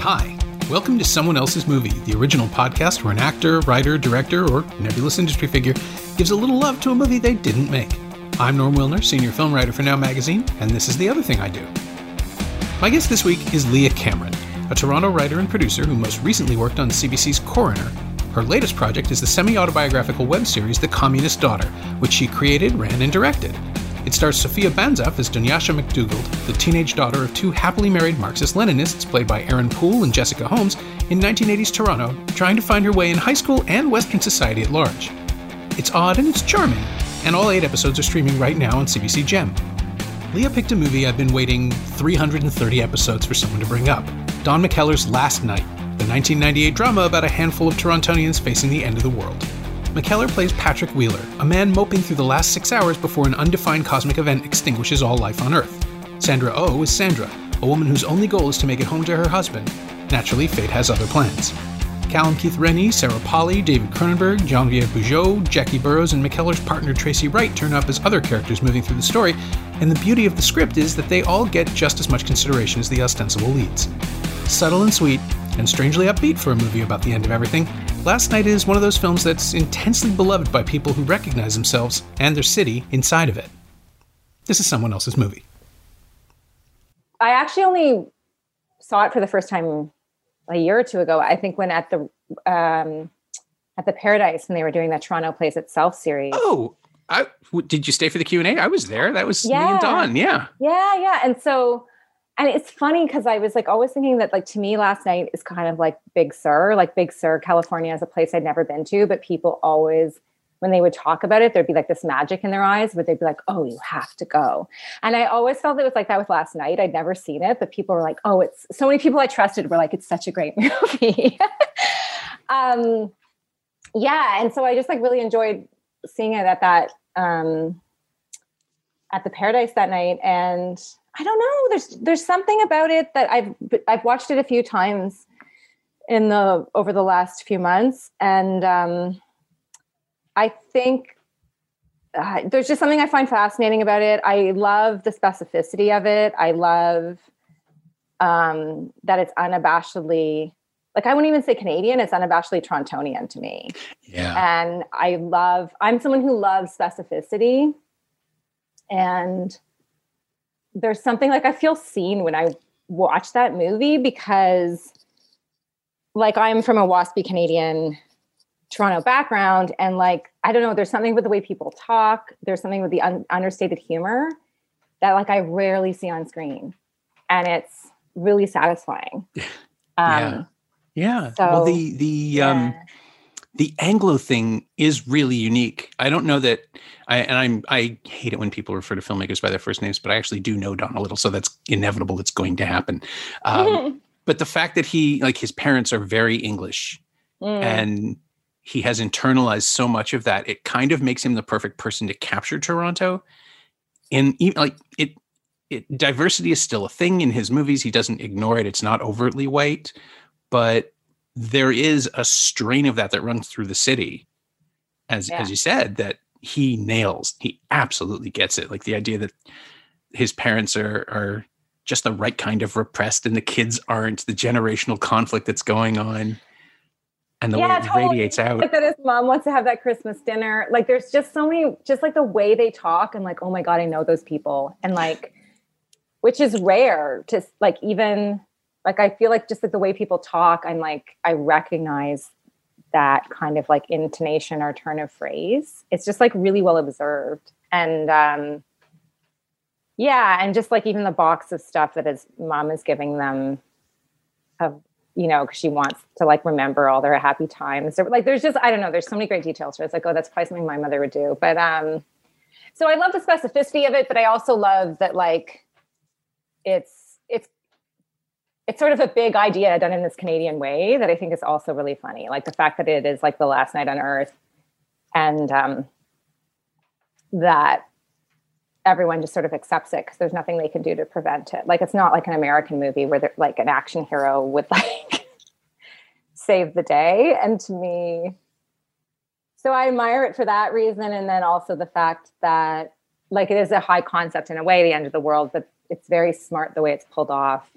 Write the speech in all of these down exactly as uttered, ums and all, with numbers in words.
hi. Welcome to Someone Else's Movie, the original podcast where an actor, writer, director, or nebulous industry figure gives a little love to a movie they didn't make. I'm Norm Wilner, senior film writer for Now Magazine, and this is the other thing I do. My guest this week is Leah Cameron, a Toronto writer and producer who most recently worked on C B C's Coroner. Her latest project is the semi-autobiographical web series The Communist Daughter, which she created, ran, and directed. It stars Sofia Banzoff as Dunyasha McDougald, the teenage daughter of two happily married Marxist-Leninists played by Aaron Poole and Jessica Holmes in nineteen eighties Toronto, trying to find her way in high school and Western society at large. It's odd and it's charming, and all eight episodes are streaming right now on C B C Gem. Leah picked a movie I've been waiting three hundred thirty episodes for someone to bring up, Don McKellar's Last Night, the nineteen ninety-eight drama about a handful of Torontonians facing the end of the world. McKellar plays Patrick Wheeler, a man moping through the last six hours before an undefined cosmic event extinguishes all life on Earth. Sandra Oh is Sandra, a woman whose only goal is to make it home to her husband. Naturally, fate has other plans. Callum Keith Rennie, Sarah Polley, David Cronenberg, Jean-Vierre Bougeau, Jackie Burrows, and McKellar's partner Tracy Wright turn up as other characters moving through the story, and the beauty of the script is that they all get just as much consideration as the ostensible leads. Subtle and sweet, and strangely upbeat for a movie about the end of everything, Last Night is one of those films that's intensely beloved by people who recognize themselves and their city inside of it. This is Someone Else's Movie. I actually only saw it for the first time a year or two ago, I think, when at the um, at the Paradise, when they were doing the Toronto Plays Itself series. Oh, I, did you stay for the Q and A? I was there. That was yeah. me and Don. Yeah. Yeah, yeah. And so... And it's funny because I was like always thinking that, like, to me, Last Night is kind of like Big Sur, like Big Sur, California, is a place I'd never been to. But people always, when they would talk about it, there'd be like this magic in their eyes, but they'd be like, oh, you have to go. And I always felt it was like that with Last Night. I'd never seen it, but people were like, oh, it's so many people I trusted were like, it's such a great movie. um, yeah. And so I just like really enjoyed seeing it at that, um, at the Paradise that night. And I don't know. There's there's something about it that I've I've watched it a few times in the over the last few months, and um, I think uh, there's just something I find fascinating about it. I love the specificity of it. I love um, that it's unabashedly, like, I wouldn't even say Canadian. It's unabashedly Torontonian to me. Yeah, and I love. I'm someone who loves specificity, and there's something like I feel seen when I watch that movie, because like I'm from a WASPy Canadian Toronto background, and like, I don't know, there's something with the way people talk. There's something with the un- understated humor that like I rarely see on screen, and it's really satisfying. Um, yeah. Yeah. So, well, the, the, yeah. um, The Anglo thing is really unique. I don't know that, I, and I'm, I hate it when people refer to filmmakers by their first names, but I actually do know Don a little, so that's inevitable. It's going to happen. Um, but the fact that he, like, his parents are very English, mm. and he has internalized so much of that, it kind of makes him the perfect person to capture Toronto. And even, like, it, it diversity is still a thing in his movies. He doesn't ignore it. It's not overtly white, but there is a strain of that that runs through the city, as yeah. as you said, that he nails. He absolutely gets it. Like the idea that his parents are are just the right kind of repressed and the kids aren't, the generational conflict that's going on, and the yeah, way it totally radiates out. Like that his mom wants to have that Christmas dinner. Like there's just so many, just like the way they talk, and like, oh my God, I know those people. And like, which is rare to like even... Like, I feel like just like the way people talk, I'm like, I recognize that kind of like intonation or turn of phrase. It's just like really well observed. And um, yeah, and just like even the box of stuff that his mom is giving them, of, you know, because she wants to like remember all their happy times. So, like, there's just, I don't know, there's so many great details where it's like, oh, that's probably something my mother would do. But um, so I love the specificity of it, but I also love that like it's, it's, it's sort of a big idea done in this Canadian way that I think is also really funny. Like the fact that it is like the last night on Earth, and um, that everyone just sort of accepts it because there's nothing they can do to prevent it. Like, it's not like an American movie where like an action hero would like save the day. And to me, so I admire it for that reason. And then also the fact that like, it is a high concept in a way, the end of the world, but it's very smart the way it's pulled off.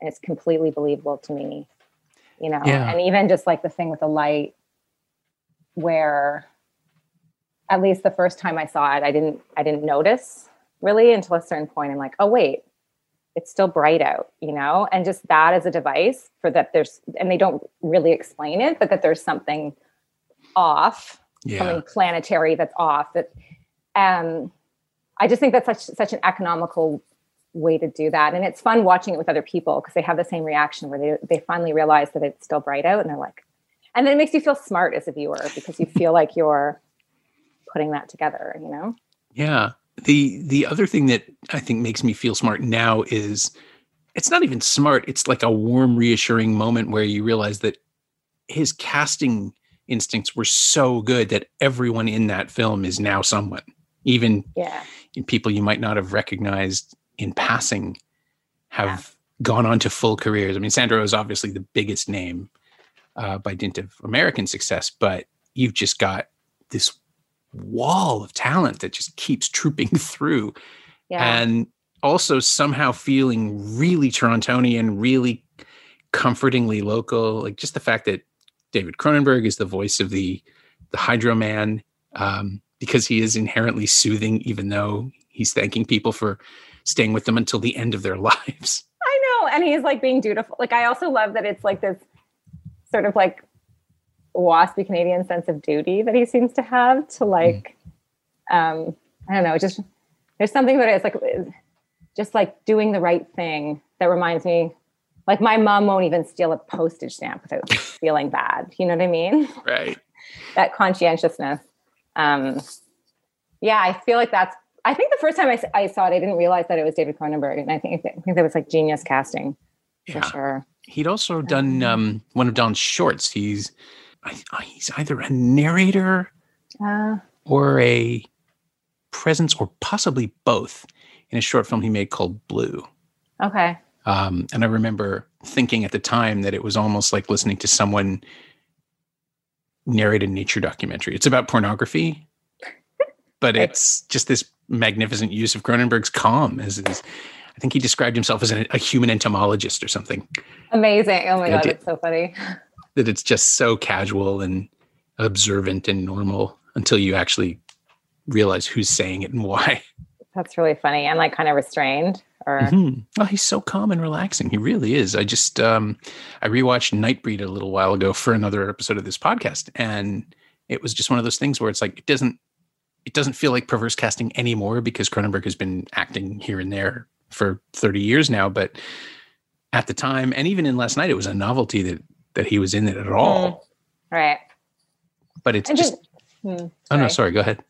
And it's completely believable to me, you know? Yeah. And even just like the thing with the light, where at least the first time I saw it, I didn't, I didn't notice really until a certain point. I'm like, oh wait, it's still bright out, you know? And just that as a device for that there's, and they don't really explain it, but that there's something off, yeah. something planetary that's off that, um, I just think that's such, such an economical way to do that. And it's fun watching it with other people because they have the same reaction where they, they finally realize that it's still bright out and they're like, and then it makes you feel smart as a viewer because you feel like you're putting that together, you know? Yeah. The, the other thing that I think makes me feel smart now is it's not even smart. It's like a warm, reassuring moment where you realize that his casting instincts were so good that everyone in that film is now someone, even yeah. people you might not have recognized in passing have yeah. gone on to full careers. I mean, Sandra Oh is obviously the biggest name uh, by dint of American success, but you've just got this wall of talent that just keeps trooping through yeah. and also somehow feeling really Torontonian, really comfortingly local. Like just the fact that David Cronenberg is the voice of the, the Hydro Man, um, because he is inherently soothing, even though he's thanking people for staying with them until the end of their lives. I know. And he's like being dutiful. Like, I also love that it's like this sort of like waspy Canadian sense of duty that he seems to have to like, mm. um, I don't know, just, there's something about it. It's like, just like doing the right thing. That reminds me, like my mom won't even steal a postage stamp without feeling bad. You know what I mean? Right. That conscientiousness. Um, yeah, I feel like that's, I think the first time I, I saw it, I didn't realize that it was David Cronenberg. And I think, I think that was like genius casting for yeah. sure. He'd also yeah. done um, one of Don's shorts. He's I, he's either a narrator uh, or a presence or possibly both in a short film he made called Blue. Okay. Um, and I remember thinking at the time that it was almost like listening to someone narrate a nature documentary. It's about pornography, but it's just this magnificent use of Cronenberg's calm as is. I think he described himself as an, a human entomologist or something. Amazing. Oh my God, it's so funny. That it's just so casual and observant and normal until you actually realize who's saying it and why. That's really funny. And like kind of restrained. Or mm-hmm. Oh, he's so calm and relaxing. He really is. I just, um, I rewatched Nightbreed a little while ago for another episode of this podcast. And it was just one of those things where it's like, it doesn't, it doesn't feel like perverse casting anymore because Cronenberg has been acting here and there for thirty years now. But at the time, and even in Last Night, it was a novelty that, that he was in it at all. Mm. Right. But it's and just, did, hmm, oh no, sorry, go ahead.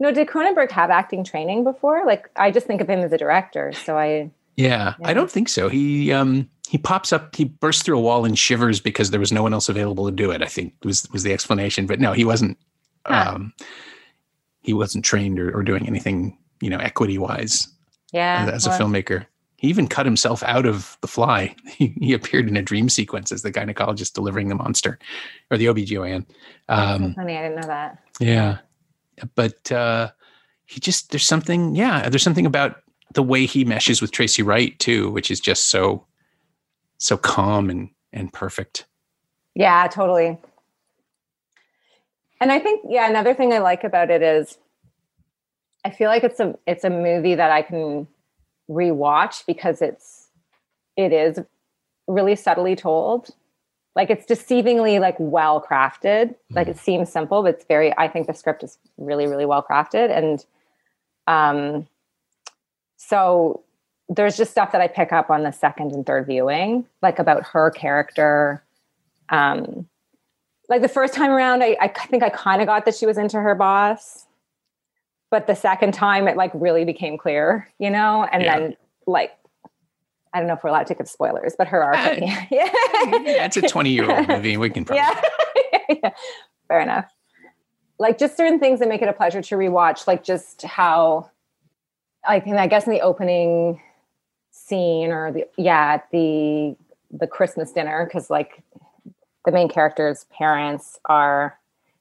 No, did Cronenberg have acting training before? Like, I just think of him as a director. So I, yeah, yeah. I don't think so. He, um, he pops up, he bursts through a wall and shivers because there was no one else available to do it, I think was, was the explanation, but no, he wasn't, huh. um, he wasn't trained or, or doing anything, you know, equity wise yeah, as, as well, a filmmaker. He even cut himself out of The Fly. He, he appeared in a dream sequence as the gynecologist delivering the monster, or the O B G Y N. Um, so funny, I didn't know that. Yeah, but uh, he just, there's something, yeah, there's something about the way he meshes with Tracy Wright too, which is just so, so calm and, and perfect. Yeah, totally. And I think, yeah, another thing I like about it is I feel like it's a, it's a movie that I can rewatch because it's it is really subtly told. Like it's deceivingly like well crafted. Like it seems simple, but it's very, I think the script is really, really well crafted. And um so there's just stuff that I pick up on the second and third viewing, like about her character. Um like the first time around I, I think I kind of got that she was into her boss. But the second time it like really became clear, you know, and yeah. then like, I don't know if we're allowed to take up spoilers, but her arc. Uh, yeah. yeah, it's a twenty year old movie. We can probably. Yeah. yeah. Fair enough. Like just certain things that make it a pleasure to rewatch, like just how, like, and I guess in the opening scene or the, yeah, the, the Christmas dinner. Cause like the main character's parents are,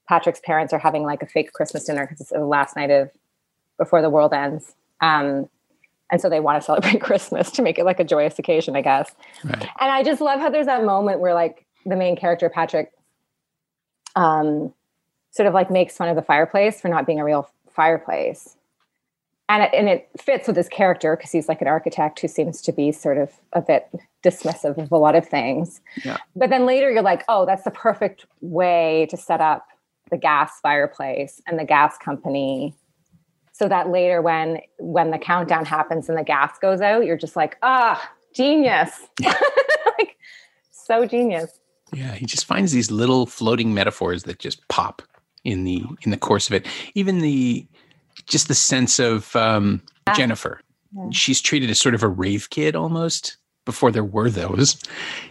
Patrick's parents are having like a fake Christmas dinner because it's the last night of, before the world ends. Um, And so they want to celebrate Christmas to make it like a joyous occasion, I guess. Right. And I just love how there's that moment where like the main character, Patrick, um, sort of like makes fun of the fireplace for not being a real fireplace. And it, and it fits with his character because he's like an architect who seems to be sort of a bit dismissive of a lot of things. Yeah. But then later you're like, oh, that's the perfect way to set up the gas fireplace and the gas company. So that later when, when the countdown happens and the gas goes out, you're just like, ah, genius. Like, so genius. Yeah, he just finds these little floating metaphors that just pop in the in the course of it. Even the just the sense of um, ah. Jennifer. Yeah. She's treated as sort of a rave kid almost before there were those.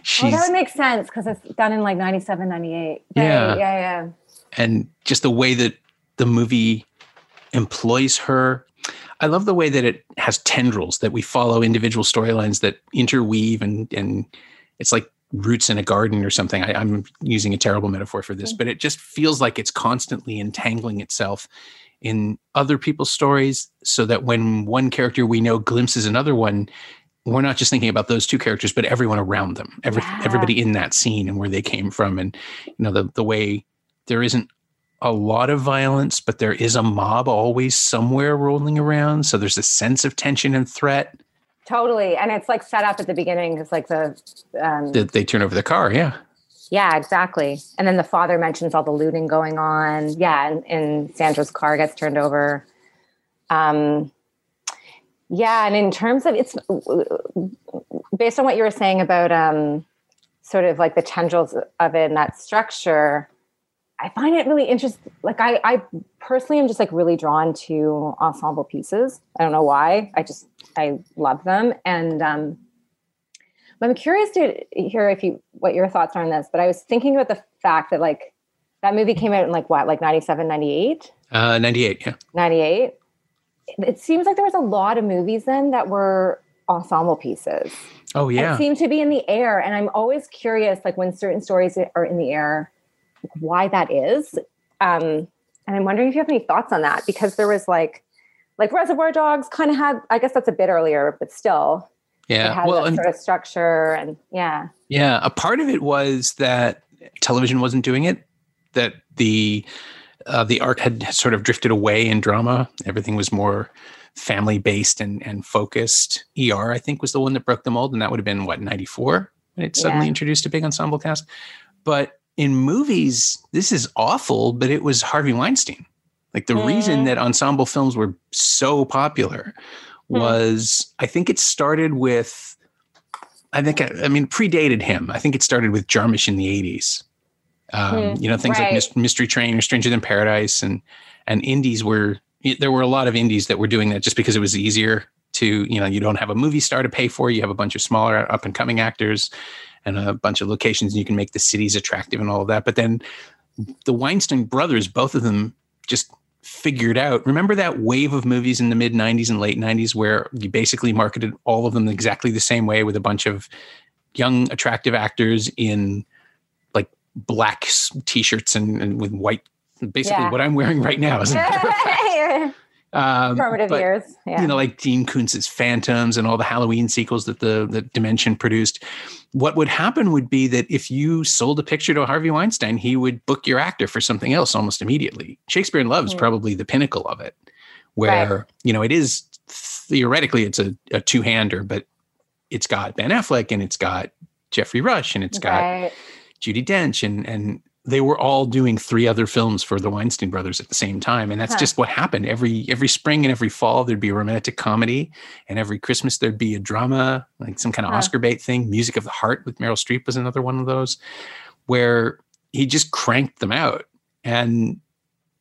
She's, well, that would make sense because it's done in like ninety-seven, ninety-eight. Yeah. yeah, yeah, yeah. And just the way that the movie employs her. I love the way that it has tendrils, that we follow individual storylines that interweave and and it's like roots in a garden or something. I, I'm using a terrible metaphor for this, but it just feels like it's constantly entangling itself in other people's stories so that when one character we know glimpses another one, we're not just thinking about those two characters, but everyone around them, every, yeah. everybody in that scene and where they came from. And, you know, the, the way there isn't a lot of violence, but there is a mob always somewhere rolling around. So there's a sense of tension and threat. Totally. And it's like set up at the beginning. It's like the... Um, they, they turn over the car, yeah. Yeah, exactly. And then the father mentions all the looting going on. Yeah, and, and Sandra's car gets turned over. Um, yeah, and in terms of... it's based on what you were saying about um, sort of like the tendrils of it and that structure, I find it really interesting. Like I, I personally am just like really drawn to ensemble pieces. I don't know why. I just, I love them. And um, I'm curious to hear if you, what your thoughts are on this, but I was thinking about the fact that like that movie came out in like what, like ninety-seven, ninety-eight? Uh, ninety-eight. Yeah. ninety-eight. It seems like there was a lot of movies then that were ensemble pieces. Oh yeah. It seemed to be in the air. And I'm always curious, like when certain stories are in the air, why that is. Um, and I'm wondering if you have any thoughts on that, because there was like, like Reservoir Dogs kind of had, I guess that's a bit earlier, but still. Yeah. It had well, that and, sort of structure and yeah. Yeah. A part of it was that television wasn't doing it, that the, uh, the art had sort of drifted away in drama. Everything was more family based and, and focused. E R, I think, was the one that broke the mold. And that would have been what, ninety-four when it suddenly yeah. introduced a big ensemble cast. But in movies, this is awful, but it was Harvey Weinstein. Like the mm. reason that ensemble films were so popular was, mm. I think it started with, I think, I, I mean, predated him. I think it started with Jarmusch in the eighties. Um, mm. You know, things right. like Mystery Train or Stranger Than Paradise and and indies were, there were a lot of indies that were doing that just because it was easier to, you know, you don't have a movie star to pay for. You have a bunch of smaller up and coming actors and a bunch of locations, and you can make the cities attractive and all of that. But then the Weinstein brothers, both of them just figured out, remember that wave of movies in the mid nineties and late nineties where you basically marketed all of them exactly the same way with a bunch of young, attractive actors in like black t-shirts and, and with white, basically yeah. what I'm wearing right now. Isn't it? Um, formative but, years, yeah. You know, like Dean Koontz's Phantoms and all the Halloween sequels that the that Dimension produced. What would happen would be that if you sold a picture to Harvey Weinstein, he would book your actor for something else almost immediately. Shakespeare in Love is mm. probably the pinnacle of it, where right. you know it is theoretically it's a, a two-hander, but it's got Ben Affleck and it's got Jeffrey Rush and it's right. got Judi Dench and and. They were all doing three other films for the Weinstein brothers at the same time. And that's huh. just what happened. Every every spring and every fall, there'd be a romantic comedy. And every Christmas, there'd be a drama, like some kind of huh. Oscar bait thing. Music of the Heart with Meryl Streep was another one of those where he just cranked them out. And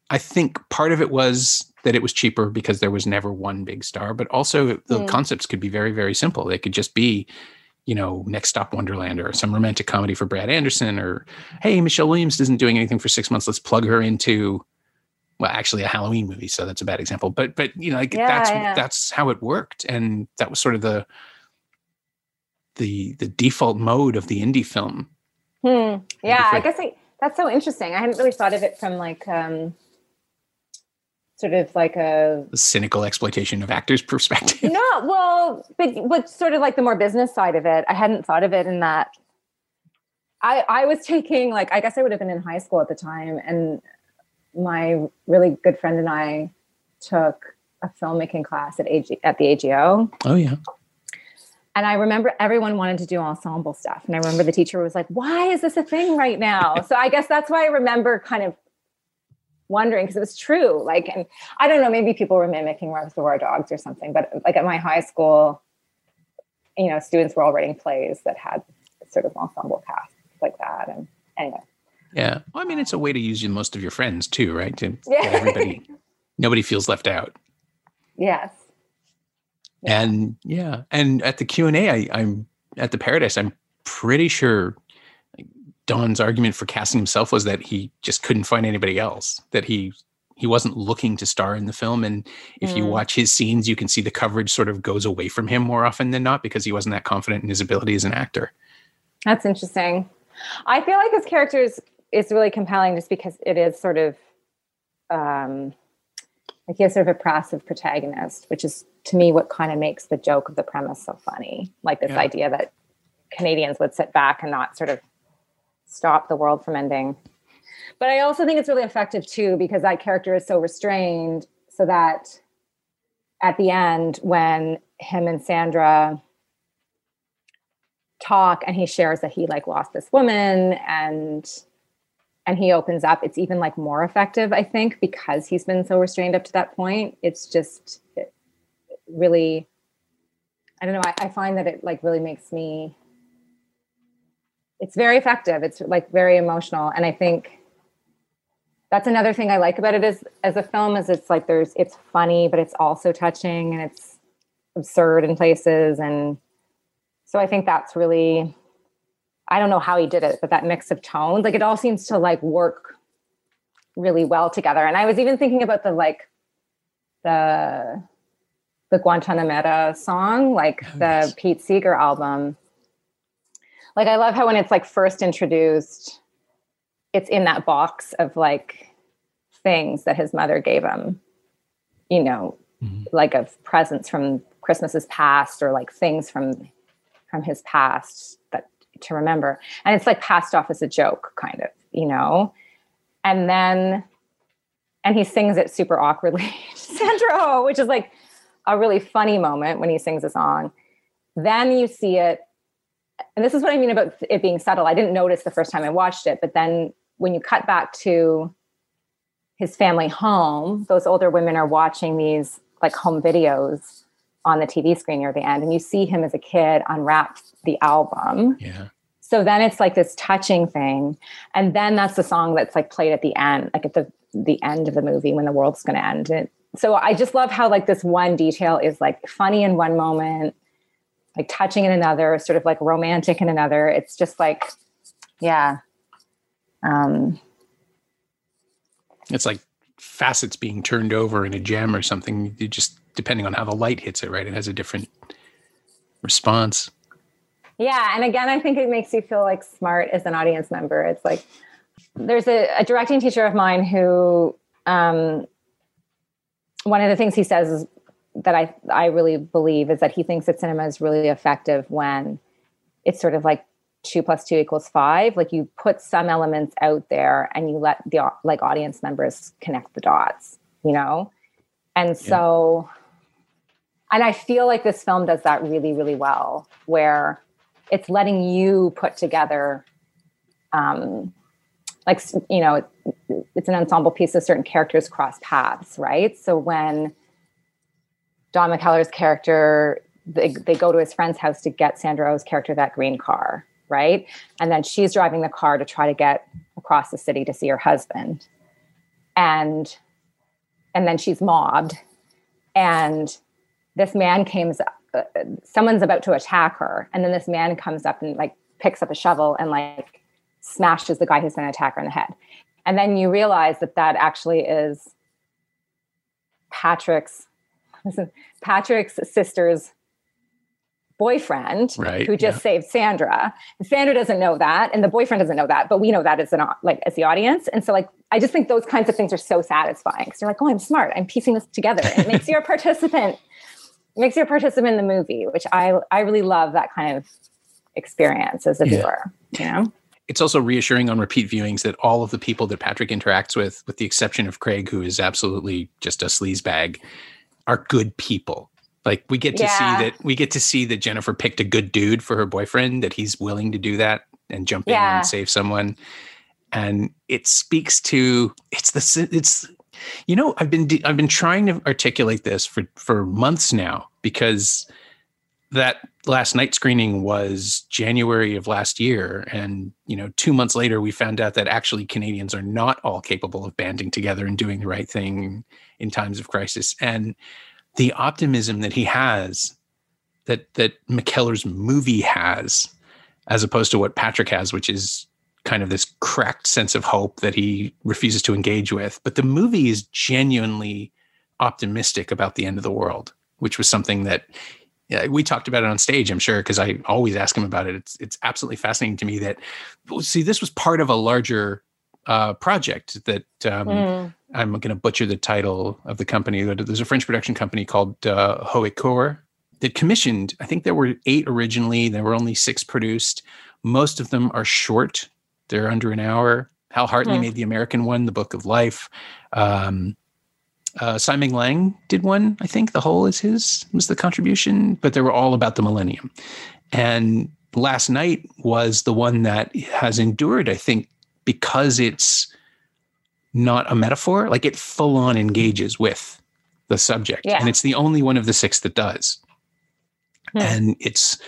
I think part of it was that it was cheaper because there was never one big star. But also mm. the concepts could be very, very simple. They could just be, you know, Next Stop Wonderland or some romantic comedy for Brad Anderson, or, hey, Michelle Williams isn't doing anything for six months. Let's plug her into, well, actually a Halloween movie. So that's a bad example, but, but you know, like yeah, that's, yeah. that's how it worked. And that was sort of the, the, the default mode of the indie film. Hmm. Yeah. Default. I guess I, that's so interesting. I hadn't really thought of it from like, um, sort of like a... a cynical exploitation of actors' perspective. No, well, but, but sort of like the more business side of it. I hadn't thought of it in that. I, I was taking, like, I guess I would have been in high school at the time, and my really good friend and I took a filmmaking class at A G, at the A G O. Oh, yeah. And I remember everyone wanted to do ensemble stuff. And I remember the teacher was like, why is this a thing right now? So I guess that's why I remember kind of wondering, because it was true. Like, and I don't know, maybe people were mimicking Reservoir Dogs or something, but like at my high school, you know, students were all writing plays that had sort of ensemble casts like that. And anyway. Yeah. Well, I mean, it's a way to use most of your friends too, right? To yeah. get everybody, nobody feels left out. Yes. Yeah. And yeah, and at the Q and A, I, I'm at the Paradise, I'm pretty sure Don's argument for casting himself was that he just couldn't find anybody else, that he he wasn't looking to star in the film. And if mm. you watch his scenes, you can see the coverage sort of goes away from him more often than not because he wasn't that confident in his ability as an actor. That's interesting. I feel like this character is, is really compelling just because it is sort of um, like he has sort of a passive protagonist, which is to me what kind of makes the joke of the premise so funny. Like this yeah. idea that Canadians would sit back and not sort of stop the world from ending. But I also think it's really effective too, because that character is so restrained, so that at the end when him and Sandra talk and he shares that he like lost this woman and and he opens up, it's even like more effective, I think, because he's been so restrained up to that point. It's just it really, I don't know, I, I find that it like really makes me, it's very effective, it's like very emotional. And I think that's another thing I like about it is as a film is it's like there's, it's funny, but it's also touching and it's absurd in places. And so I think that's really, I don't know how he did it, but that mix of tones, like it all seems to like work really well together. And I was even thinking about the, like the, the Guantanamera song, like oh, the nice. Pete Seeger album. Like, I love how when it's like first introduced, it's in that box of like things that his mother gave him, you know, mm-hmm. like of presents from Christmases past or like things from from his past that to remember. And it's like passed off as a joke kind of, you know, and then, and he sings it super awkwardly, Sandra Oh, which is like a really funny moment when he sings a song. Then you see it. And this is what I mean about it being subtle. I didn't notice the first time I watched it, but then when you cut back to his family home, those older women are watching these like home videos on the T V screen near the end, and you see him as a kid unwrap the album. Yeah. So then it's like this touching thing, and then that's the song that's like played at the end, like at the the end of the movie when the world's going to end. And so I just love how like this one detail is like funny in one moment, like touching in another, sort of like romantic in another. It's just like, yeah, um, it's like facets being turned over in a gem or something. You just, depending on how the light hits it, right? It has a different response. Yeah. And again, I think it makes you feel like smart as an audience member. It's like, there's a, a directing teacher of mine who, um, one of the things he says is that I, I really believe is that he thinks that cinema is really effective when it's sort of like two plus two equals five. Like you put some elements out there and you let the like audience members connect the dots, you know? And so, yeah. And I feel like this film does that really, really well, where it's letting you put together, um, like, you know, it, it's an ensemble piece of certain characters cross paths, right? So when Don McKellar's character, they, they go to his friend's house to get Sandra Oh's character that green car, right? And then she's driving the car to try to get across the city to see her husband. And... and then she's mobbed and this man came, uh, someone's about to attack her. And then this man comes up and like picks up a shovel and like smashes the guy who's going to attack her in the head. And then you realize that that actually is Patrick's, listen, Patrick's sister's boyfriend, right, who just yeah. saved Sandra. And Sandra doesn't know that, and the boyfriend doesn't know that, but we know that as an like as the audience. And so like I just think those kinds of things are so satisfying. Because you're like, oh, I'm smart. I'm piecing this together. And it makes you a participant. It makes you a participant in the movie, which I I really love that kind of experience as a yeah. viewer. You know? It's also reassuring on repeat viewings that all of the people that Patrick interacts with, with the exception of Craig, who is absolutely just a sleazebag, are good people. Like we get to yeah. see that we get to see that Jennifer picked a good dude for her boyfriend, that he's willing to do that and jump yeah. in and save someone. And it speaks to it's the it's you know, I've been I've been trying to articulate this for for months now, because that last night screening was January of last year. And, you know, two months later, we found out that actually Canadians are not all capable of banding together and doing the right thing in times of crisis. And the optimism that he has, that that McKellar's movie has, as opposed to what Patrick has, which is kind of this cracked sense of hope that he refuses to engage with. But the movie is genuinely optimistic about the end of the world, which was something that... Yeah, we talked about it on stage, I'm sure, because I always ask him about it. It's it's absolutely fascinating to me that, see, this was part of a larger uh, project that um, mm. I'm going to butcher the title of the company. There's a French production company called uh, Haut et Court that commissioned, I think there were eight originally. There were only six produced. Most of them are short. They're under an hour. Hal Hartley mm. made the American one, The Book of Life. Um Uh, Simon Lang did one, I think. The Hole is his, was the contribution, but they were all about the millennium. And Last Night was the one that has endured, I think, because it's not a metaphor. Like it full on engages with the subject. Yeah. And it's the only one of the six that does. Hmm. And it's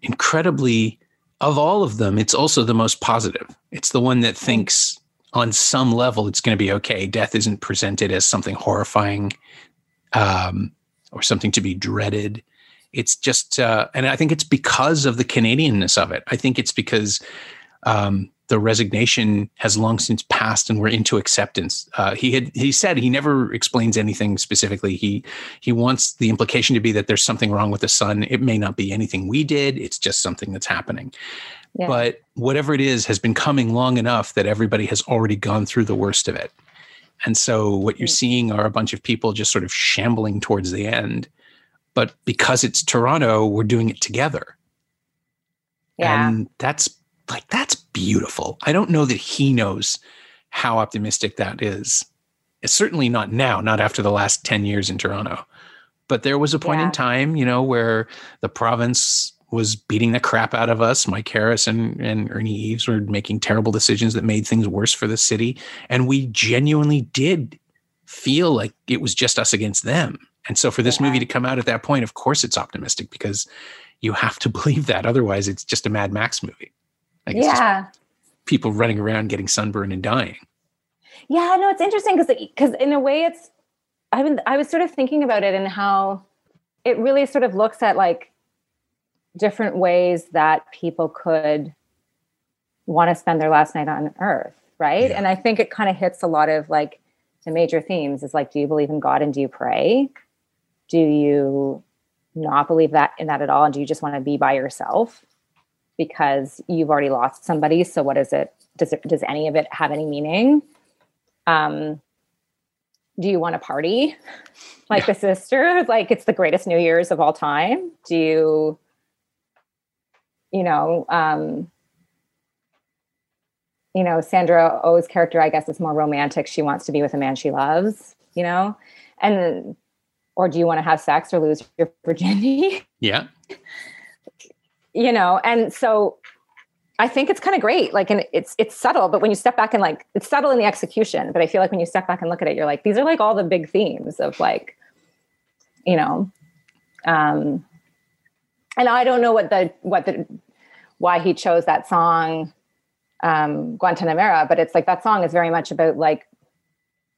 incredibly, of all of them, it's also the most positive. It's the one that thinks, on some level, it's going to be okay. Death isn't presented as something horrifying um, or something to be dreaded. It's just, uh, and I think it's because of the Canadianness of it. I think it's because um, the resignation has long since passed, and we're into acceptance. Uh, he had he said he never explains anything specifically. He he wants the implication to be that there's something wrong with the sun. It may not be anything we did. It's just something that's happening. Yeah. But whatever it is has been coming long enough that everybody has already gone through the worst of it. And so what you're seeing are a bunch of people just sort of shambling towards the end. But because it's Toronto, we're doing it together. Yeah. And that's like, that's beautiful. I don't know that he knows how optimistic that is. It's certainly not now, not after the last ten years in Toronto. But there was a point yeah. in time, you know, where the province was beating the crap out of us. Mike Harris and, and Ernie Eves were making terrible decisions that made things worse for the city. And we genuinely did feel like it was just us against them. And so for this yeah. movie to come out at that point, of course it's optimistic, because you have to believe that. Otherwise it's just a Mad Max movie. Like it's yeah. just people running around getting sunburned and dying. Yeah, no, it's interesting because because in a way it's, I mean, I was sort of thinking about it and how it really sort of looks at like, different ways that people could want to spend their last night on earth. Right. Yeah. And I think it kind of hits a lot of like the major themes is like, do you believe in God and do you pray? Do you not believe that in that at all? And do you just want to be by yourself because you've already lost somebody? So what is it? Does it, does any of it have any meaning? Um, Do you want to party like yeah. the sister? Like it's the greatest New Year's of all time. Do you, you know, um, you know, Sandra Oh's character, I guess, is more romantic. She wants to be with a man she loves, you know, and, or do you want to have sex or lose your virginity? Yeah. You know? And so I think it's kind of great. Like, and it's, it's subtle, but when you step back and like, it's subtle in the execution, but I feel like when you step back and look at it, you're like, these are like all the big themes of like, you know, um, and I don't know what the what the why he chose that song, um, Guantanamera, but it's like that song is very much about like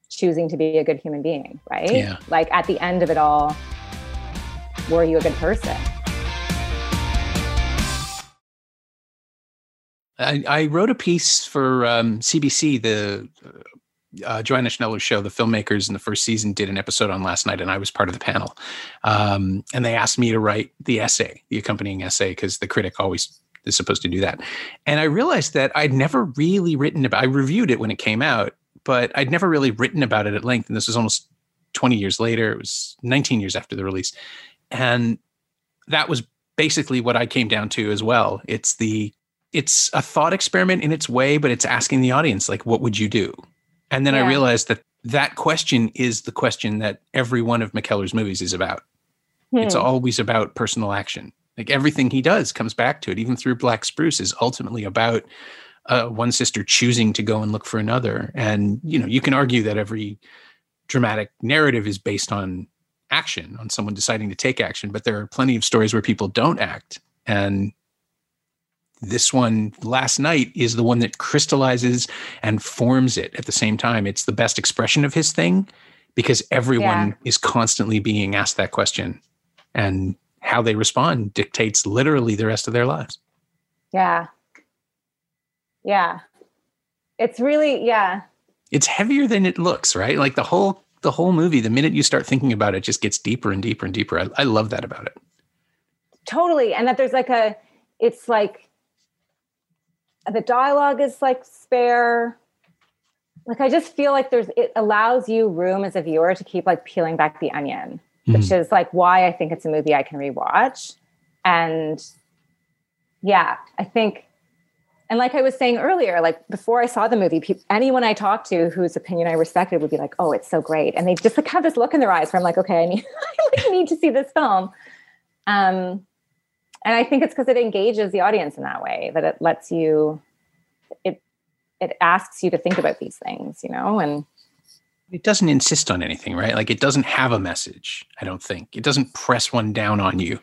choosing to be a good human being, right? Yeah. Like at the end of it all, were you a good person? I, I wrote a piece for um, C B C, the uh, Joanna Schneller's show, the filmmakers in the first season did an episode on Last Night, and I was part of the panel. Um, and they asked me to write the essay, the accompanying essay, because the critic always is supposed to do that. And I realized that I'd never really written about, I reviewed it when it came out, but I'd never really written about it at length. And this was almost twenty years later. It was nineteen years after the release. And that was basically what I came down to as well. It's the, it's a thought experiment in its way, but it's asking the audience, like, what would you do? And then yeah. I realized that that question is the question that every one of McKellar's movies is about. Hmm. It's always about personal action. Like everything he does comes back to it. Even Through Black Spruce is ultimately about uh, one sister choosing to go and look for another. And, you know, you can argue that every dramatic narrative is based on action, on someone deciding to take action, but there are plenty of stories where people don't act. And this one, Last Night, is the one that crystallizes and forms it at the same time. It's the best expression of his thing because everyone yeah. is constantly being asked that question, and how they respond dictates literally the rest of their lives. Yeah. Yeah. It's really, yeah. It's heavier than it looks, right? Like the whole, the whole movie, the minute you start thinking about it, just gets deeper and deeper and deeper. I, I love that about it. Totally. And that there's like a, it's like, the dialogue is like spare. Like, I just feel like there's, it allows you room as a viewer to keep like peeling back the onion, mm-hmm. which is like why I think it's a movie I can rewatch. And yeah, I think, and like I was saying earlier, like before I saw the movie, people, anyone I talked to whose opinion I respected would be like, oh, it's so great. And they just like have this look in their eyes where I'm like, okay, I need, I like need to see this film. Um, And I think it's because it engages the audience in that way, that it lets you, it it asks you to think about these things, you know, and it doesn't insist on anything, right? Like it doesn't have a message, I don't think. It doesn't press one down on you.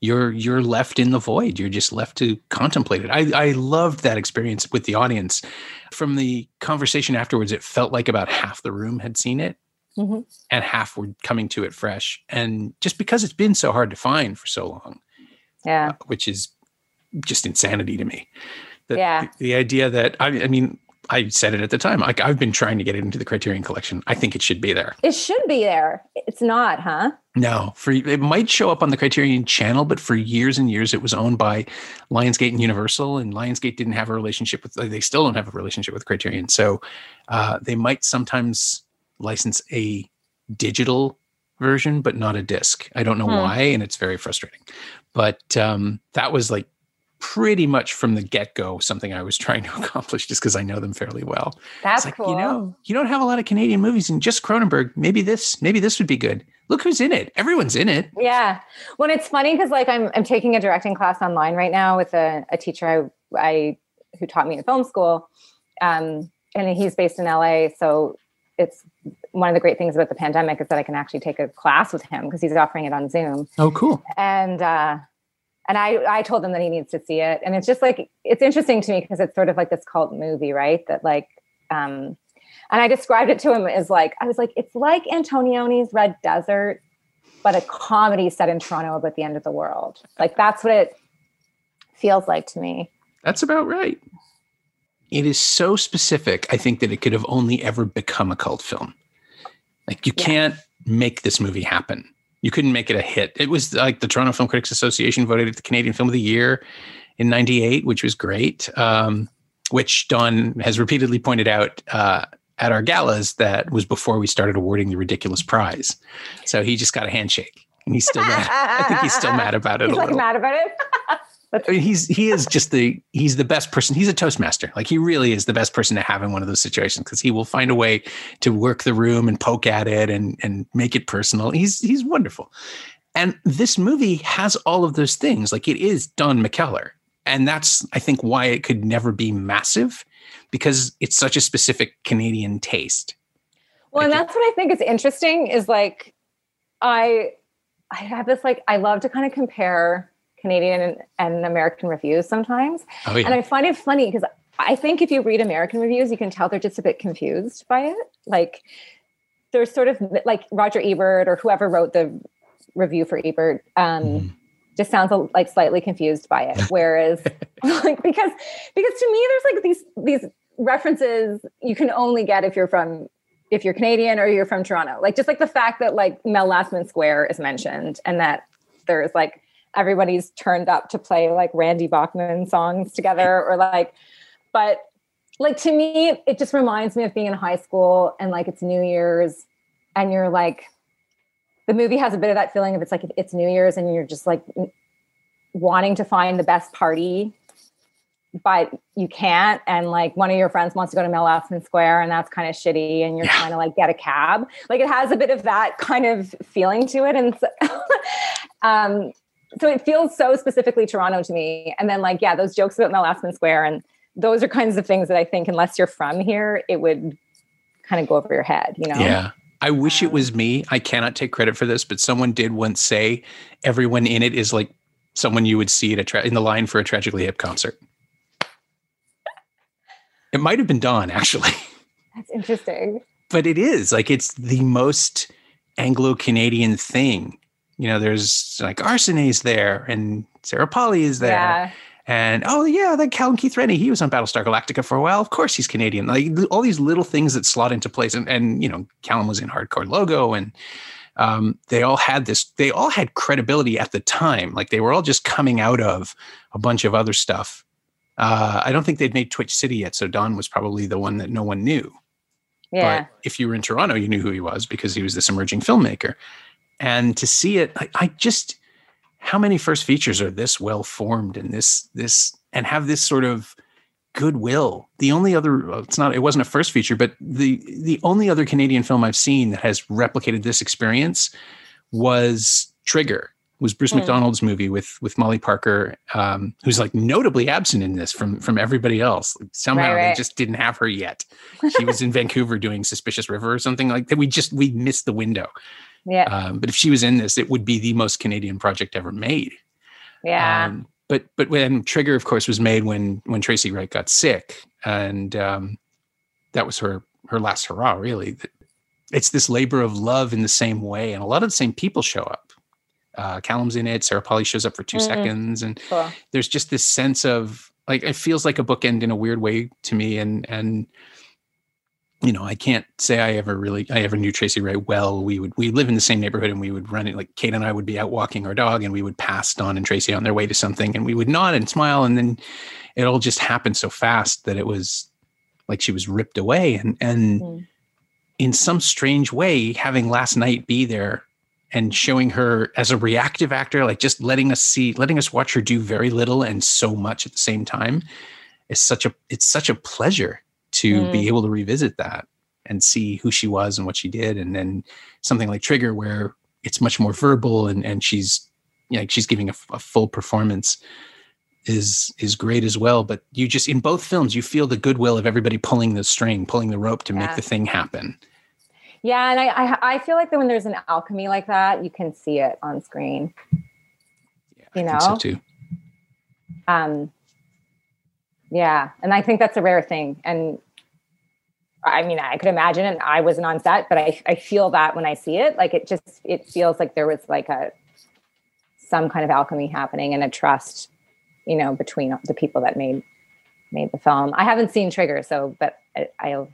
You're you're left in the void. You're just left to contemplate it. I, I loved that experience with the audience. From the conversation afterwards, it felt like about half the room had seen it. Mm-hmm. And half were coming to it fresh. And just because it's been so hard to find for so long. Yeah, uh, which is just insanity to me. The, yeah, the, the idea that I, I mean, I said it at the time. Like I've been trying to get it into the Criterion Collection. I think it should be there. It should be there. It's not, huh? No, for it might show up on the Criterion Channel, but for years and years, it was owned by Lionsgate and Universal, and Lionsgate didn't have a relationship with. They still don't have a relationship with Criterion, so uh, they might sometimes license a digital version, but not a disc. I don't know hmm. why, and it's very frustrating. But um, that was like pretty much from the get-go something I was trying to accomplish just because I know them fairly well. That's like, cool. You know, you don't have a lot of Canadian movies and just Cronenberg. Maybe this, maybe this would be good. Look who's in it. Everyone's in it. Yeah. Well, it's funny because like I'm I'm taking a directing class online right now with a, a teacher I, I who taught me in film school, um, and he's based in L A. So it's one of the great things about the pandemic is that I can actually take a class with him because he's offering it on Zoom. Oh, cool. And, uh, and I, I told him that he needs to see it. And it's just like, it's interesting to me because it's sort of like this cult movie, right? That like, um, and I described it to him as like, I was like, it's like Antonioni's Red Desert, but a comedy set in Toronto about the end of the world. Like, that's what it feels like to me. That's about right. It is so specific, I think, that it could have only ever become a cult film. Like, you yeah. can't make this movie happen. You couldn't make it a hit. It was like the Toronto Film Critics Association voted it the Canadian Film of the Year in ninety-eight, which was great, um, which Don has repeatedly pointed out uh, at our galas that was before we started awarding the ridiculous prize. So he just got a handshake, and he's still mad. I think he's still mad about it he's a like little. He's like mad about it? I mean, he's he is just the he's the best person. He's a Toastmaster. Like he really is the best person to have in one of those situations because he will find a way to work the room and poke at it and and make it personal. He's he's wonderful. And this movie has all of those things. Like it is Don McKellar. And that's, I think, why it could never be massive, because it's such a specific Canadian taste. Well, like, and that's what I think is interesting is like I I have this like I love to kind of compare Canadian and, and American reviews sometimes. Oh, yeah. And I find it funny because I think if you read American reviews, you can tell they're just a bit confused by it. Like there's sort of like Roger Ebert or whoever wrote the review for Ebert um, mm. just sounds like slightly confused by it. Whereas like, because, because to me, there's like these, these references you can only get if you're from, if you're Canadian or you're from Toronto. Like, just like the fact that like Mel Lastman Square is mentioned and that there's like, everybody's turned up to play like Randy Bachman songs together or like, but like, to me, it just reminds me of being in high school and like, it's New Year's and you're like, the movie has a bit of that feeling of it's like, it's New Year's and you're just like wanting to find the best party, but you can't. And like one of your friends wants to go to Mel Lastman Square and that's kind of shitty. And you're yeah. trying to like get a cab. Like it has a bit of that kind of feeling to it. And so, um, so it feels so specifically Toronto to me. And then like, yeah, those jokes about Mel Lastman Square. And those are kinds of things that I think, unless you're from here, it would kind of go over your head, you know? Yeah. I wish um, it was me. I cannot take credit for this, but someone did once say everyone in it is like someone you would see at a tra- in the line for a Tragically Hip concert. It might've been Dawn, actually. That's interesting. But it is like, it's the most Anglo-Canadian thing. You know, there's like Arsene's there and Sarah Polley is there. Yeah. And, oh, yeah, that Callum Keith Rennie, he was on Battlestar Galactica for a while. Of course, he's Canadian. Like all these little things that slot into place. And, and you know, Callum was in Hardcore Logo and um, they all had this, they all had credibility at the time. Like they were all just coming out of a bunch of other stuff. Uh, I don't think they'd made Twitch City yet. So Don was probably the one that no one knew. Yeah. But if you were in Toronto, you knew who he was because he was this emerging filmmaker. And to see it, I, I just, how many first features are this well-formed and this, this, and have this sort of goodwill? The only other, it's not, it wasn't a first feature, but the, the only other Canadian film I've seen that has replicated this experience was Trigger, was Bruce mm. McDonald's movie with, with Molly Parker, um, who's like notably absent in this from, from everybody else. Somehow right, right. They just didn't have her yet. She was in Vancouver doing Suspicious River or something like that. We just, we missed the window. Yeah, um, but if she was in this, it would be the most Canadian project ever made. Yeah, um, but but when Trigger, of course, was made when when Tracy Wright got sick, and um, that was her her last hurrah. Really, it's this labor of love in the same way, and a lot of the same people show up. Uh, Callum's in it. Sarah Polley shows up for two mm-hmm. seconds, and cool. There's just this sense of like it feels like a bookend in a weird way to me, and and. You know, I can't say I ever really, I ever knew Tracy Wright well. We would, we live in the same neighborhood and we would run it. Like Kate and I would be out walking our dog and we would pass Don and Tracy on their way to something and we would nod and smile. And then it all just happened so fast that it was like she was ripped away. And, and mm. in some strange way, having Last Night be there and showing her as a reactive actor, like just letting us see, letting us watch her do very little and so much at the same time is such a, it's such a pleasure to mm. be able to revisit that and see who she was and what she did. And then something like Trigger where it's much more verbal and, and she's you know, like she's giving a, a full performance is, is great as well. But you just, in both films, you feel the goodwill of everybody pulling the string, pulling the rope to yeah. make the thing happen. Yeah. And I, I, I feel like that when there's an alchemy like that, you can see it on screen, yeah, you I know, think so too. Um, yeah. And I think that's a rare thing. And I mean, I could imagine it. I wasn't on set, but I, I feel that when I see it, like it just, it feels like there was like a, some kind of alchemy happening and a trust, you know, between the people that made, made the film. I haven't seen Trigger, so, but I, I'll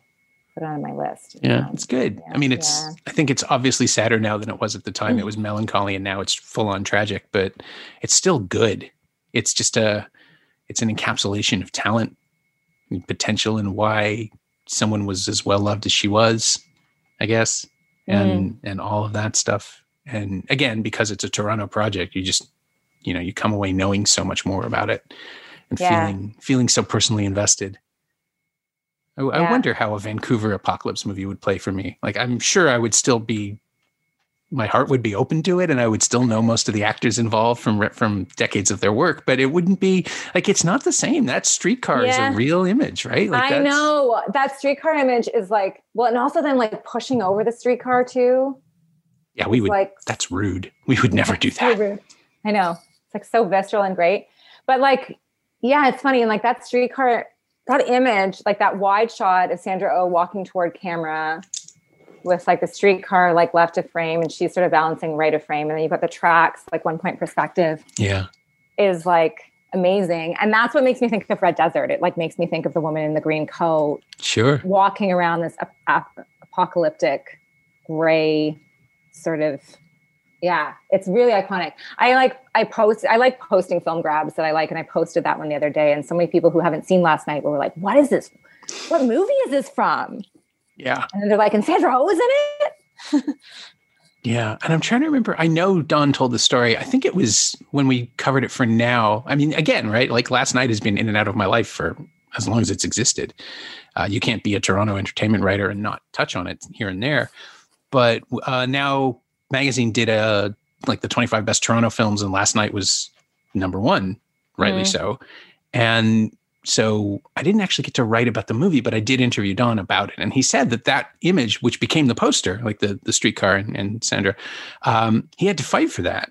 put it on my list. Yeah, know? It's good. Yeah, I mean, it's, yeah. I think it's obviously sadder now than it was at the time. Mm-hmm. It was melancholy and now it's full on tragic, but it's still good. It's just a, it's an encapsulation of talent and potential and why someone was as well loved as she was, I guess, and, mm. and all of that stuff. And again, because it's a Toronto project, you just, you know, you come away knowing so much more about it and yeah. feeling, feeling so personally invested. I, yeah. I wonder how a Vancouver apocalypse movie would play for me. Like, I'm sure I would still be, my heart would be open to it and I would still know most of the actors involved from from decades of their work, but it wouldn't be like, it's not the same. That streetcar yeah. is a real image, right? Like I that's, know that streetcar image is like, well, and also then like pushing over the streetcar too. Yeah, we would, like, that's rude. We would never do that. So rude. I know. It's like so visceral and great, but like, yeah, it's funny. And like that streetcar, that image, like that wide shot of Sandra Oh walking toward camera with like the streetcar like left of frame and she's sort of balancing right of frame. And then you've got the tracks, like one point perspective. Yeah. Is like, amazing. And that's what makes me think of Red Desert. It like makes me think of the woman in the green coat. Sure. Walking around this ap- ap- apocalyptic gray sort of, yeah, it's really iconic. I like, I post, I like posting film grabs that I like. And I posted that one the other day. And so many people who haven't seen Last Night were like, what is this? What movie is this from? Yeah. And they're like, and Sandra Oh is in it? Yeah. And I'm trying to remember, I know Don told the story. I think it was when we covered it for Now. I mean, again, right? Like Last Night has been in and out of my life for as long as it's existed. Uh, you can't be a Toronto entertainment writer and not touch on it here and there. But uh, Now Magazine did a, like the twenty-five best Toronto films, and Last Night was number one, rightly mm-hmm. so. And so I didn't actually get to write about the movie, but I did interview Don about it. And he said that that image, which became the poster, like the, the streetcar and, and Sandra, um, he had to fight for that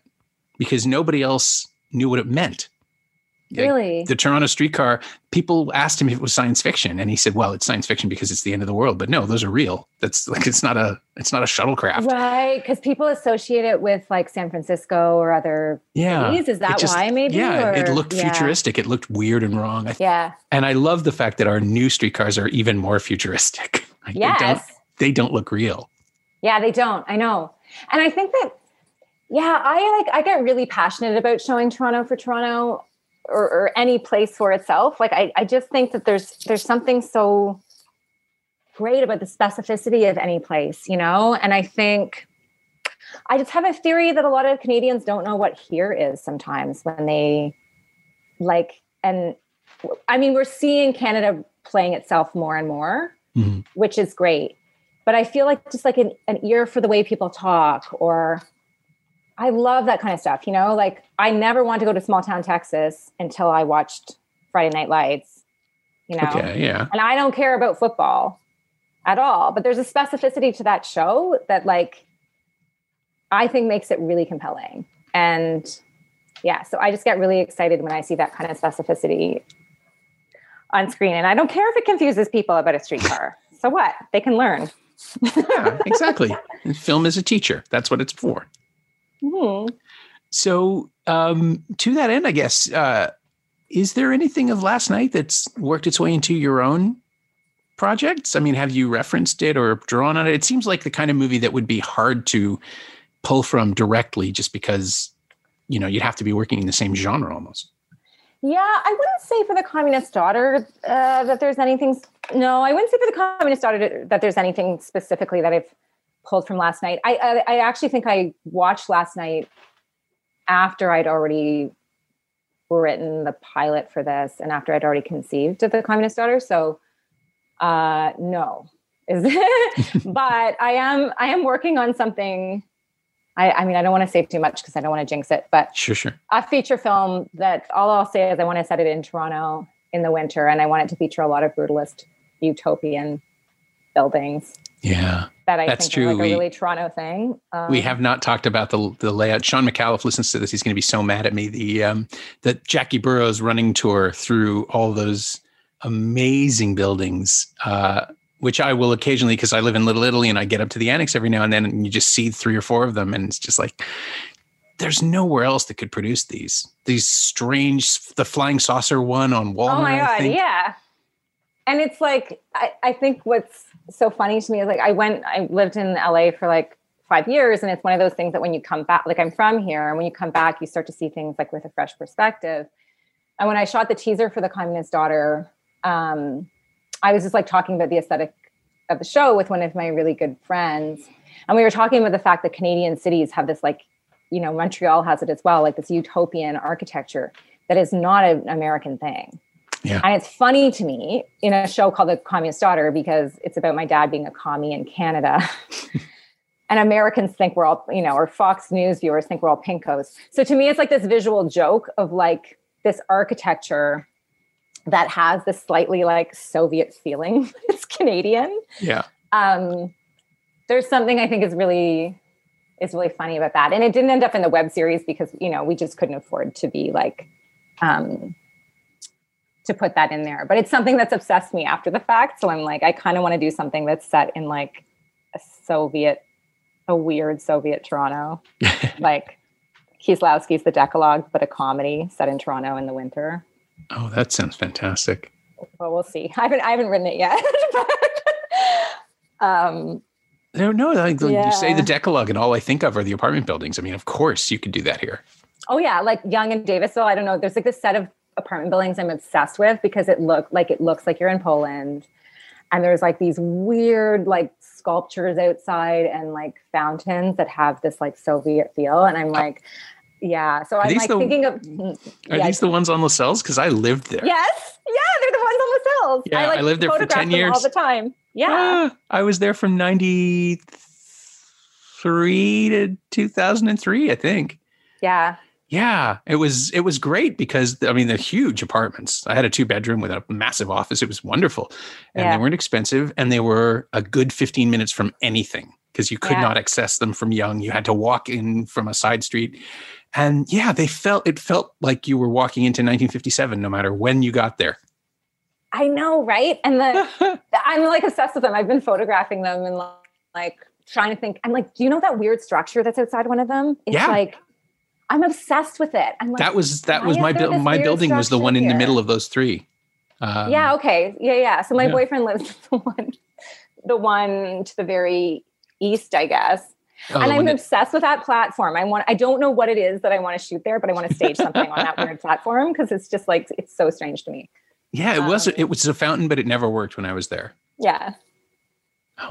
because nobody else knew what it meant. Really? Like the Toronto streetcar, people asked him if it was science fiction. And he said, well, it's science fiction because it's the end of the world. But no, those are real. That's like, it's not a, it's not a shuttlecraft. Right. Because people associate it with like San Francisco or other yeah. cities. Is that just, why maybe? Yeah. Or? It looked yeah. futuristic. It looked weird and wrong. I, yeah. And I love the fact that our new streetcars are even more futuristic. Like, yes. They don't, they don't look real. Yeah, they don't. I know. And I think that, yeah, I like, I get really passionate about showing Toronto for Toronto. Or, or any place for itself. Like, I, I just think that there's, there's something so great about the specificity of any place, you know? And I think I just have a theory that a lot of Canadians don't know what here is sometimes when they like, and I mean, we're seeing Canada playing itself more and more, mm-hmm. which is great. But I feel like just like an, an ear for the way people talk, or I love that kind of stuff, you know, like I never wanted to go to small town Texas until I watched Friday Night Lights, you know, okay, yeah. And I don't care about football at all, but there's a specificity to that show that like, I think makes it really compelling. And yeah, so I just get really excited when I see that kind of specificity on screen, and I don't care if it confuses people about a streetcar. So what? They can learn. Yeah, exactly. And film is a teacher. That's what it's for. Mm-hmm. So um, to that end, I guess, uh, is there anything of Last Night that's worked its way into your own projects? I mean, have you referenced it or drawn on it? It seems like the kind of movie that would be hard to pull from directly just because, you know, you'd have to be working in the same genre almost. Yeah, I wouldn't say for The Communist Daughter uh, that there's anything. No, I wouldn't say for The Communist Daughter that there's anything specifically that I've pulled from Last Night. I, I I actually think I watched Last Night after I'd already written the pilot for this and after I'd already conceived of The Communist Daughter. So uh, no, is it? But I am I am working on something. I, I mean, I don't want to say too much because I don't want to jinx it, but sure, sure. A feature film that all I'll say is I want to set it in Toronto in the winter, and I want it to feature a lot of brutalist utopian buildings. Yeah, that I that's think true. Is like a we, really Toronto thing. Um, we have not talked about the the layout. Sean McAuliffe listens to this; he's going to be so mad at me. The um, the Jackie Burrows running tour through all those amazing buildings, uh, which I will occasionally, because I live in Little Italy and I get up to the annex every now and then, and you just see three or four of them, and it's just like there's nowhere else that could produce these these strange. The flying saucer one on Walmart. Oh my God! I think. Yeah. And it's like, I, I think what's so funny to me is like, I went, I lived in L A for like five years. And it's one of those things that when you come back, like I'm from here, and when you come back, you start to see things like with a fresh perspective. And when I shot the teaser for The Communist Daughter, um, I was just like talking about the aesthetic of the show with one of my really good friends. And we were talking about the fact that Canadian cities have this like, you know, Montreal has it as well, like this utopian architecture that is not an American thing. Yeah. And it's funny to me in a show called The Communist Daughter because it's about my dad being a commie in Canada. And Americans think we're all, you know, or Fox News viewers think we're all pinkos. So to me, it's like this visual joke of like this architecture that has this slightly like Soviet feeling. It's Canadian. Yeah. Um, there's something I think is really, is really funny about that. And it didn't end up in the web series because, you know, we just couldn't afford to be like, um, to put that in there, but it's something that's obsessed me after the fact. So I'm like, I kind of want to do something that's set in like a Soviet, a weird Soviet Toronto, like Kieslowski's The Decalogue, but a comedy set in Toronto in the winter. Oh, that sounds fantastic. Well, we'll see. I haven't, I haven't written it yet. But, um, no, no. Like, yeah. You say The Decalogue, and all I think of are the apartment buildings. I mean, of course, you could do that here. Oh yeah, like Yonge and Davisville. I don't know. There's like this set of apartment buildings I'm obsessed with because it look like it looks like you're in Poland, and there's like these weird like sculptures outside and like fountains that have this like Soviet feel, and I'm like. Oh. Yeah, so I'm like the, thinking of... Are yeah. these the ones on Lascelles? Because I lived there. Yes, yeah, they're the ones on Lascelles. Yeah, I, like, I lived there for ten years. All the time. Yeah. Ah, I was there from ninety-three to two thousand three, I think. Yeah. Yeah, it was it was great because, I mean, they're huge apartments. I had a two-bedroom with a massive office. It was wonderful. And yeah. they weren't expensive, and they were a good fifteen minutes from anything because you could yeah. not access them from Yonge. You had to walk in from a side street. And yeah, they felt it felt like you were walking into nineteen fifty-seven, no matter when you got there. I know, right? And the, I'm like obsessed with them. I've been photographing them and like trying to think. I'm like, do you know that weird structure that's outside one of them? It's yeah. like I'm obsessed with it. I'm like, that was that was my bu- my building was the one in here? The middle of those three. Um, yeah. Okay. Yeah. Yeah. So my yeah. boyfriend lives the one, the one to the very east, I guess. Oh, and I'm obsessed with that platform. I want, I don't know what it is that I want to shoot there, but I want to stage something on that weird platform because it's just like, it's so strange to me. Yeah, it um, was, it was a fountain, but it never worked when I was there. Yeah.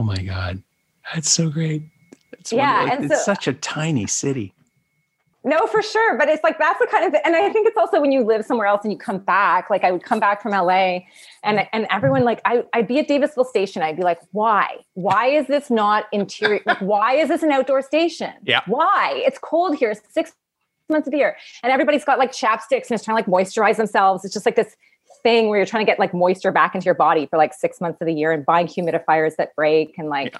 Oh my God. That's so great. That's yeah. Wonderful. And it's so, such a tiny city. No, for sure. But it's like, that's the kind of, and I think it's also when you live somewhere else and you come back, like I would come back from L A and and everyone like, I, I'd be at Davisville Station. I'd be like, why? Why is this not interior? Like, why is this an outdoor station? Yeah. Why? It's cold here. Six months of the year. And everybody's got like chapsticks and is trying to like moisturize themselves. It's just like this thing where you're trying to get like moisture back into your body for like six months of the year and buying humidifiers that break and like, yeah.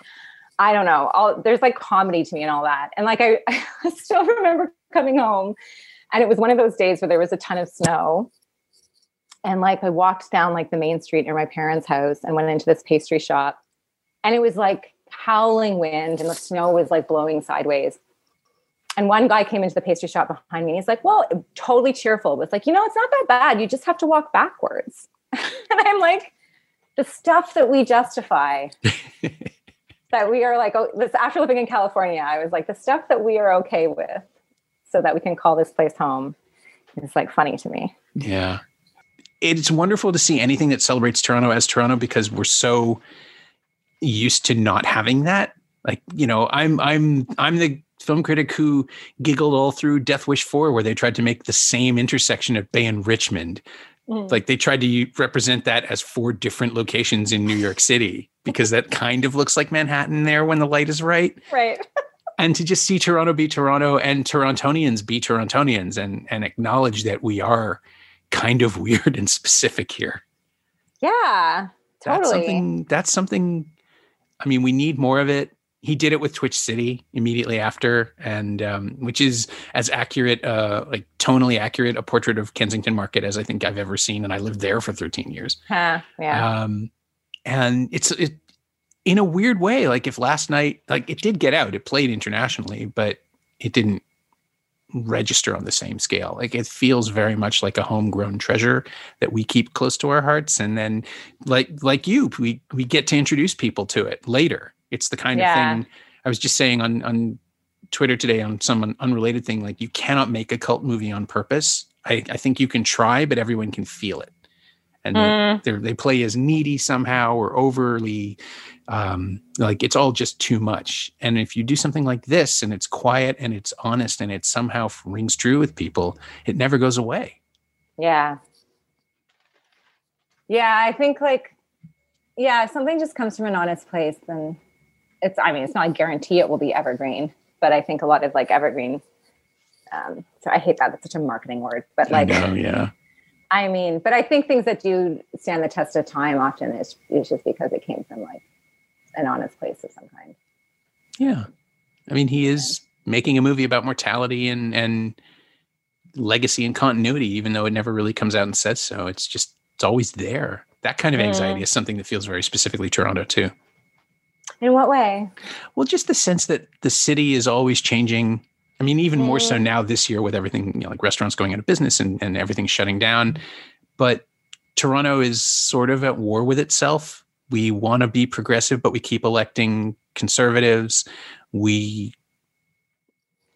I don't know. All, there's like comedy to me and all that. And like, I, I still remember coming home and it was one of those days where there was a ton of snow. And like, I walked down like the main street near my parents' house and went into this pastry shop and it was like howling wind and the snow was like blowing sideways. And one guy came into the pastry shop behind me and he's like, well, totally cheerful. It was like, you know, it's not that bad. You just have to walk backwards. And I'm like, the stuff that we justify. That we are like, oh, this after living in California, I was like, the stuff that we are okay with so that we can call this place home is like funny to me. Yeah. It's wonderful to see anything that celebrates Toronto as Toronto because we're so used to not having that. Like, you know, I'm, I'm, I'm the film critic who giggled all through Death Wish four, where they tried to make the same intersection of Bay and Richmond. Mm. Like they tried to represent that as four different locations in New York City. Because that kind of looks like Manhattan there when the light is right. Right. And to just see Toronto be Toronto and Torontonians be Torontonians and, and acknowledge that we are kind of weird and specific here. Yeah, totally. That's something, that's something, I mean, we need more of it. He did it with Twitch City immediately after, and um, which is as accurate, uh, like tonally accurate, a portrait of Kensington Market as I think I've ever seen. And I lived there for thirteen years. Huh, yeah. Um, And it's it, in a weird way, like if Last Night, like it did get out, it played internationally, but it didn't register on the same scale. Like it feels very much like a homegrown treasure that we keep close to our hearts. And then like like you, we, we get to introduce people to it later. It's the kind yeah. of thing I was just saying on, on Twitter today on some unrelated thing, like you cannot make a cult movie on purpose. I, I think you can try, but everyone can feel it. And mm. they they play as needy somehow or overly, um, like it's all just too much. And if you do something like this and it's quiet and it's honest and it somehow rings true with people, it never goes away. Yeah. Yeah, I think like, yeah, if something just comes from an honest place, then it's, I mean, it's not a guarantee it will be evergreen, but I think a lot of like evergreen, um, so I hate that. That's such a marketing word, but like. I know, yeah. I mean, but I think things that do stand the test of time often is, is just because it came from like an honest place of some kind. Yeah. I mean, he is making a movie about mortality and, and legacy and continuity, even though it never really comes out and says so. It's just, it's always there. That kind of anxiety mm. is something that feels very specifically Toronto too. In what way? Well, just the sense that the city is always changing I mean, even more so now this year with everything, you know, like restaurants going out of business and, and everything shutting down. But Toronto is sort of at war with itself. We want to be progressive, but we keep electing conservatives. We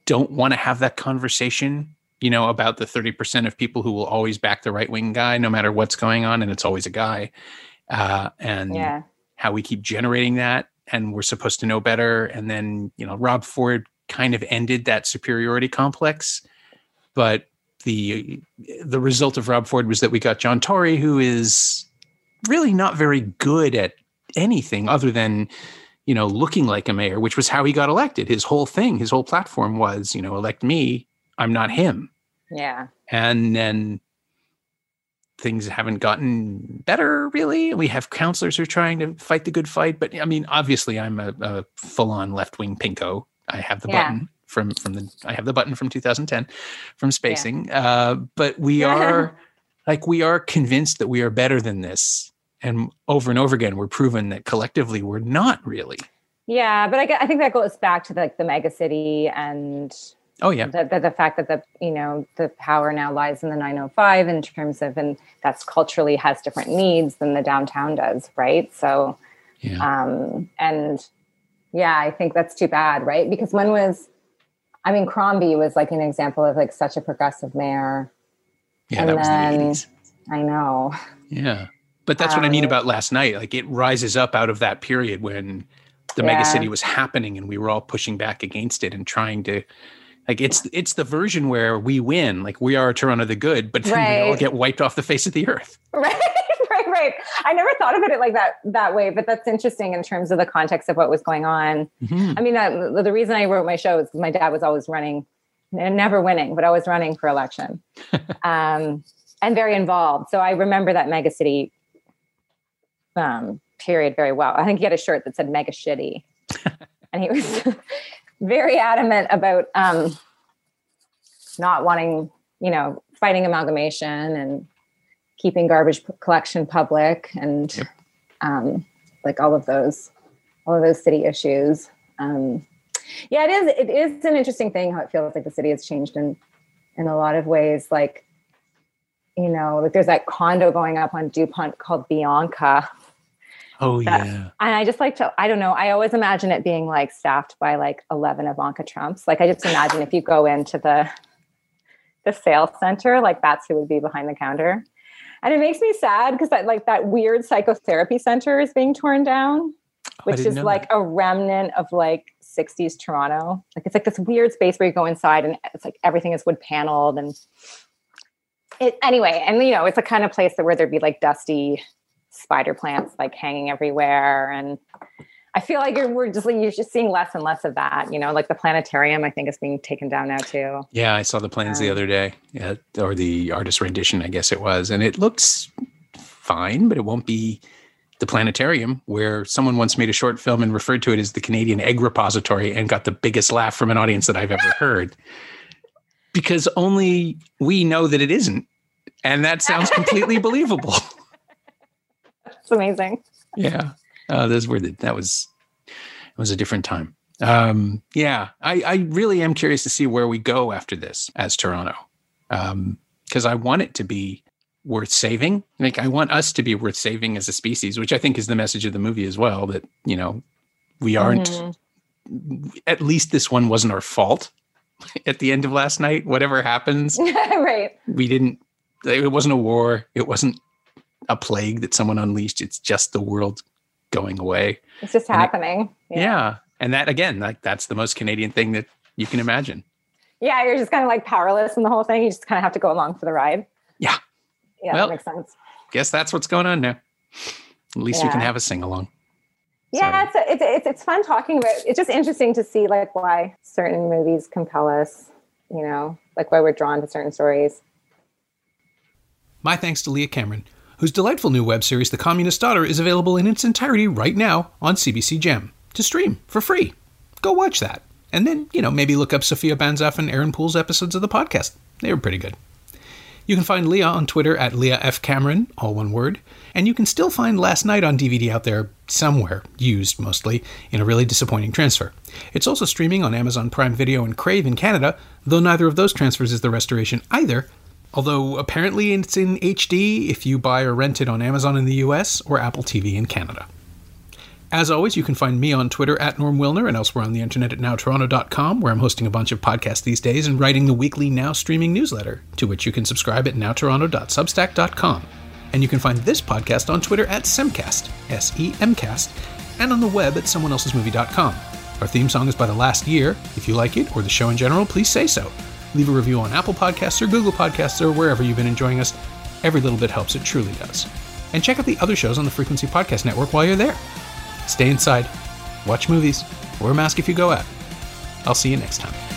don't want to have that conversation, you know, about the thirty percent of people who will always back the right-wing guy, no matter what's going on. And it's always a guy. Uh, and yeah. how we keep generating that. And we're supposed to know better. And then, you know, Rob Ford kind of ended that superiority complex, but the the result of Rob Ford was that we got John Tory, who is really not very good at anything other than, you know, looking like a mayor, which was how he got elected. His whole thing, his whole platform was, you know, elect me, I'm not him. Yeah. And then things haven't gotten better, really. We have counselors who are trying to fight the good fight, but I mean, obviously I'm a, a full-on left-wing pinko. I have the yeah. button from, from the, I have the button from two thousand ten from spacing. Yeah. Uh, but we are like, we are convinced that we are better than this. And over and over again, we're proven that collectively we're not really. Yeah. But I, I think that goes back to the, like the mega city and oh yeah, the, the, the fact that the, you know, the power now lies in the nine oh five in terms of, and that's culturally has different needs than the downtown does. Right. So, yeah. um, and, yeah, I think that's too bad, right? Because when was, I mean, Crombie was like an example of like such a progressive mayor. Yeah, and that then, was the eighties. I know. Yeah. But that's um, what I mean about Last Night. Like it rises up out of that period when the yeah. mega city was happening and we were all pushing back against it and trying to, like, it's it's the version where we win. Like we are Toronto the good, but then right. we all get wiped off the face of the earth. Right. Right, right. I never thought about it like that that way, but that's interesting in terms of the context of what was going on. Mm-hmm. I mean, I, the reason I wrote my show is because my dad was always running, and never winning, but always running for election, um, and very involved. So I remember that mega city um, period very well. I think he had a shirt that said "mega shitty," and he was very adamant about um, not wanting, you know, fighting amalgamation and keeping garbage collection public and yep. um, like all of those, all of those city issues. Um, yeah, it is. It is an interesting thing how it feels like the city has changed in, in a lot of ways. Like, you know, like there's that condo going up on DuPont called Bianca. Oh that, yeah. And I just like to, I don't know. I always imagine it being like staffed by like eleven Ivanka Trumps. Like I just imagine if you go into the, the sales center, like that's who would be behind the counter. And it makes me sad because that like that weird psychotherapy center is being torn down, which is like that. A remnant of like sixties Toronto. Like it's like this weird space where you go inside and it's like everything is wood paneled and it anyway. And you know, it's a kind of place that where there'd be like dusty spider plants like hanging everywhere. And I feel like you're we're just like, you're just seeing less and less of that. You know, like the planetarium I think is being taken down now too. Yeah, I saw the plans um, the other day. Yeah, or the artist rendition, I guess it was, and it looks fine, but it won't be the planetarium where someone once made a short film and referred to it as the Canadian Egg Repository and got the biggest laugh from an audience that I've ever heard. Because only we know that it isn't, and that sounds completely believable. It's amazing. Yeah. Uh, those were the, that was, it was a different time. Um, yeah, I, I really am curious to see where we go after this as Toronto. Um, cause I want it to be worth saving. Like I want us to be worth saving as a species, which I think is the message of the movie as well, that, you know, we aren't, mm-hmm. at least this one wasn't our fault at the end of Last Night, whatever happens, right? We didn't, it wasn't a war. It wasn't a plague that someone unleashed. It's just the world going away. It's just and happening. It, yeah. yeah. And that, again, like that's the most Canadian thing that you can imagine. Yeah. You're just kind of like powerless in the whole thing. You just kind of have to go along for the ride. Yeah. Yeah. Well, that makes sense. Guess that's what's going on now. At least yeah. we can have a sing along. Yeah. So. It's, it's, it's fun talking about, it's just interesting to see like why certain movies compel us, you know, like why we're drawn to certain stories. My thanks to Leah Cameron, whose delightful new web series, The Communist Daughter, is available in its entirety right now on C B C Gem to stream for free. Go watch that. And then, you know, maybe look up Sofia Banzoff and Aaron Poole's episodes of the podcast. They were pretty good. You can find Leah on Twitter at Leah F. Cameron, all one word. And you can still find Last Night on D V D out there somewhere, used mostly, in a really disappointing transfer. It's also streaming on Amazon Prime Video and Crave in Canada, though neither of those transfers is the restoration either, although apparently it's in H D if you buy or rent it on Amazon in the U S or Apple T V in Canada. As always, you can find me on Twitter at Norm Wilner and elsewhere on the internet at now toronto dot com, where I'm hosting a bunch of podcasts these days and writing the weekly Now streaming newsletter, to which you can subscribe at now toronto dot substack dot com. And you can find this podcast on Twitter at Semcast, S E M cast, and on the web at someone else's movie dot com. Our theme song is by The Last Year. If you like it, or the show in general, please say so. Leave a review on Apple Podcasts or Google Podcasts or wherever you've been enjoying us. Every little bit helps, it truly does. And check out the other shows on the Frequency Podcast Network while you're there. Stay inside, watch movies, wear a mask if you go out. I'll see you next time.